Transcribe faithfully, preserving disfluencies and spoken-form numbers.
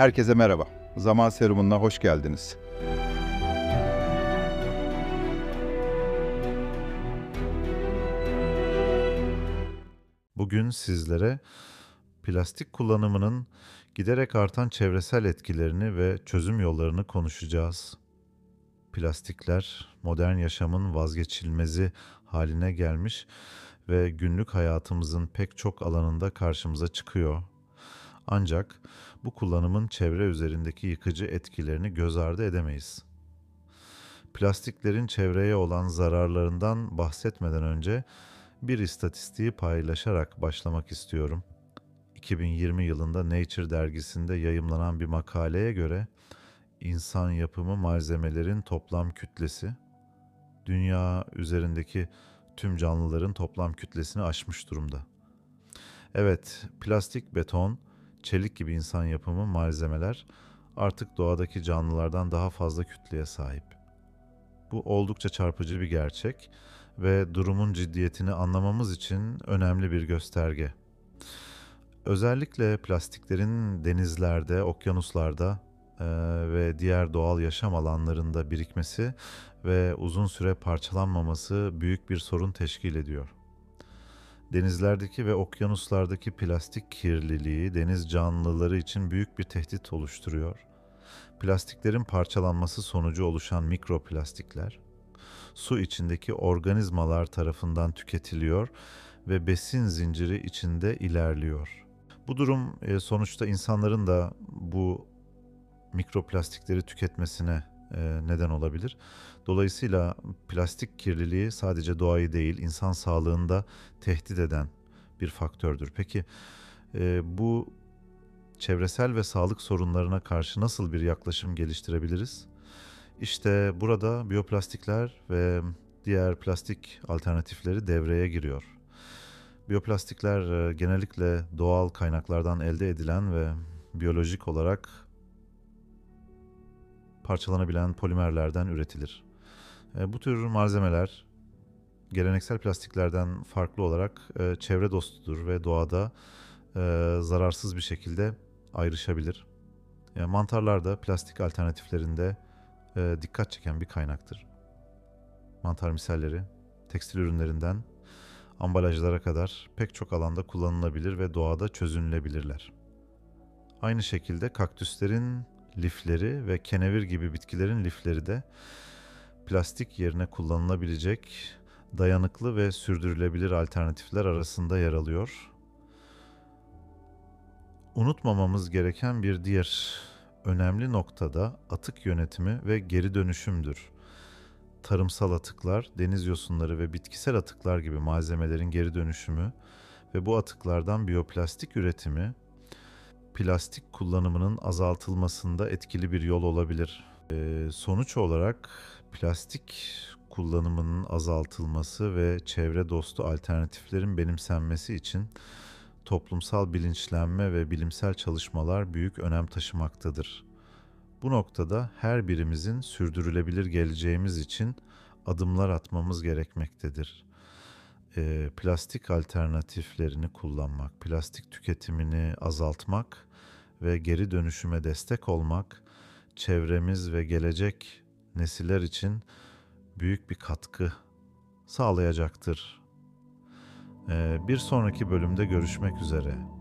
Herkese merhaba. Zaman Serumuna hoş geldiniz. Bugün sizlere plastik kullanımının giderek artan çevresel etkilerini ve çözüm yollarını konuşacağız. Plastikler modern yaşamın vazgeçilmezi haline gelmiş ve günlük hayatımızın pek çok alanında karşımıza çıkıyor. Ancak bu kullanımın çevre üzerindeki yıkıcı etkilerini göz ardı edemeyiz. Plastiklerin çevreye olan zararlarından bahsetmeden önce bir istatistiği paylaşarak başlamak istiyorum. iki bin yirmi yılında Nature dergisinde yayımlanan bir makaleye göre insan yapımı malzemelerin toplam kütlesi dünya üzerindeki tüm canlıların toplam kütlesini aşmış durumda. Evet, plastik, beton, çelik gibi insan yapımı malzemeler artık doğadaki canlılardan daha fazla kütleye sahip. Bu oldukça çarpıcı bir gerçek ve durumun ciddiyetini anlamamız için önemli bir gösterge. Özellikle plastiklerin denizlerde, okyanuslarda e, ve diğer doğal yaşam alanlarında birikmesi ve uzun süre parçalanmaması büyük bir sorun teşkil ediyor. Denizlerdeki ve okyanuslardaki plastik kirliliği deniz canlıları için büyük bir tehdit oluşturuyor. Plastiklerin parçalanması sonucu oluşan mikroplastikler, su içindeki organizmalar tarafından tüketiliyor ve besin zinciri içinde ilerliyor. Bu durum sonuçta insanların da bu mikroplastikleri tüketmesine neden olabilir. Dolayısıyla plastik kirliliği sadece doğayı değil, insan sağlığını da tehdit eden bir faktördür. Peki bu çevresel ve sağlık sorunlarına karşı nasıl bir yaklaşım geliştirebiliriz? İşte burada biyoplastikler ve diğer plastik alternatifleri devreye giriyor. Biyoplastikler genellikle doğal kaynaklardan elde edilen ve biyolojik olarak parçalanabilen polimerlerden üretilir. Bu tür malzemeler geleneksel plastiklerden farklı olarak çevre dostudur ve doğada zararsız bir şekilde ayrışabilir. Yani mantarlar da plastik alternatiflerinde dikkat çeken bir kaynaktır. Mantar misalleri, tekstil ürünlerinden ambalajlara kadar pek çok alanda kullanılabilir ve doğada çözünülebilirler. Aynı şekilde kaktüslerin lifleri ve kenevir gibi bitkilerin lifleri de plastik yerine kullanılabilecek dayanıklı ve sürdürülebilir alternatifler arasında yer alıyor. Unutmamamız gereken bir diğer önemli noktada atık yönetimi ve geri dönüşümdür. Tarımsal atıklar, deniz yosunları ve bitkisel atıklar gibi malzemelerin geri dönüşümü ve bu atıklardan biyoplastik üretimi, plastik kullanımının azaltılmasında etkili bir yol olabilir. Ee, sonuç olarak plastik kullanımının azaltılması ve çevre dostu alternatiflerin benimsenmesi için toplumsal bilinçlenme ve bilimsel çalışmalar büyük önem taşımaktadır. Bu noktada her birimizin sürdürülebilir geleceğimiz için adımlar atmamız gerekmektedir. E, plastik alternatiflerini kullanmak, plastik tüketimini azaltmak ve geri dönüşüme destek olmak çevremiz ve gelecek nesiller için büyük bir katkı sağlayacaktır. E, bir sonraki bölümde görüşmek üzere.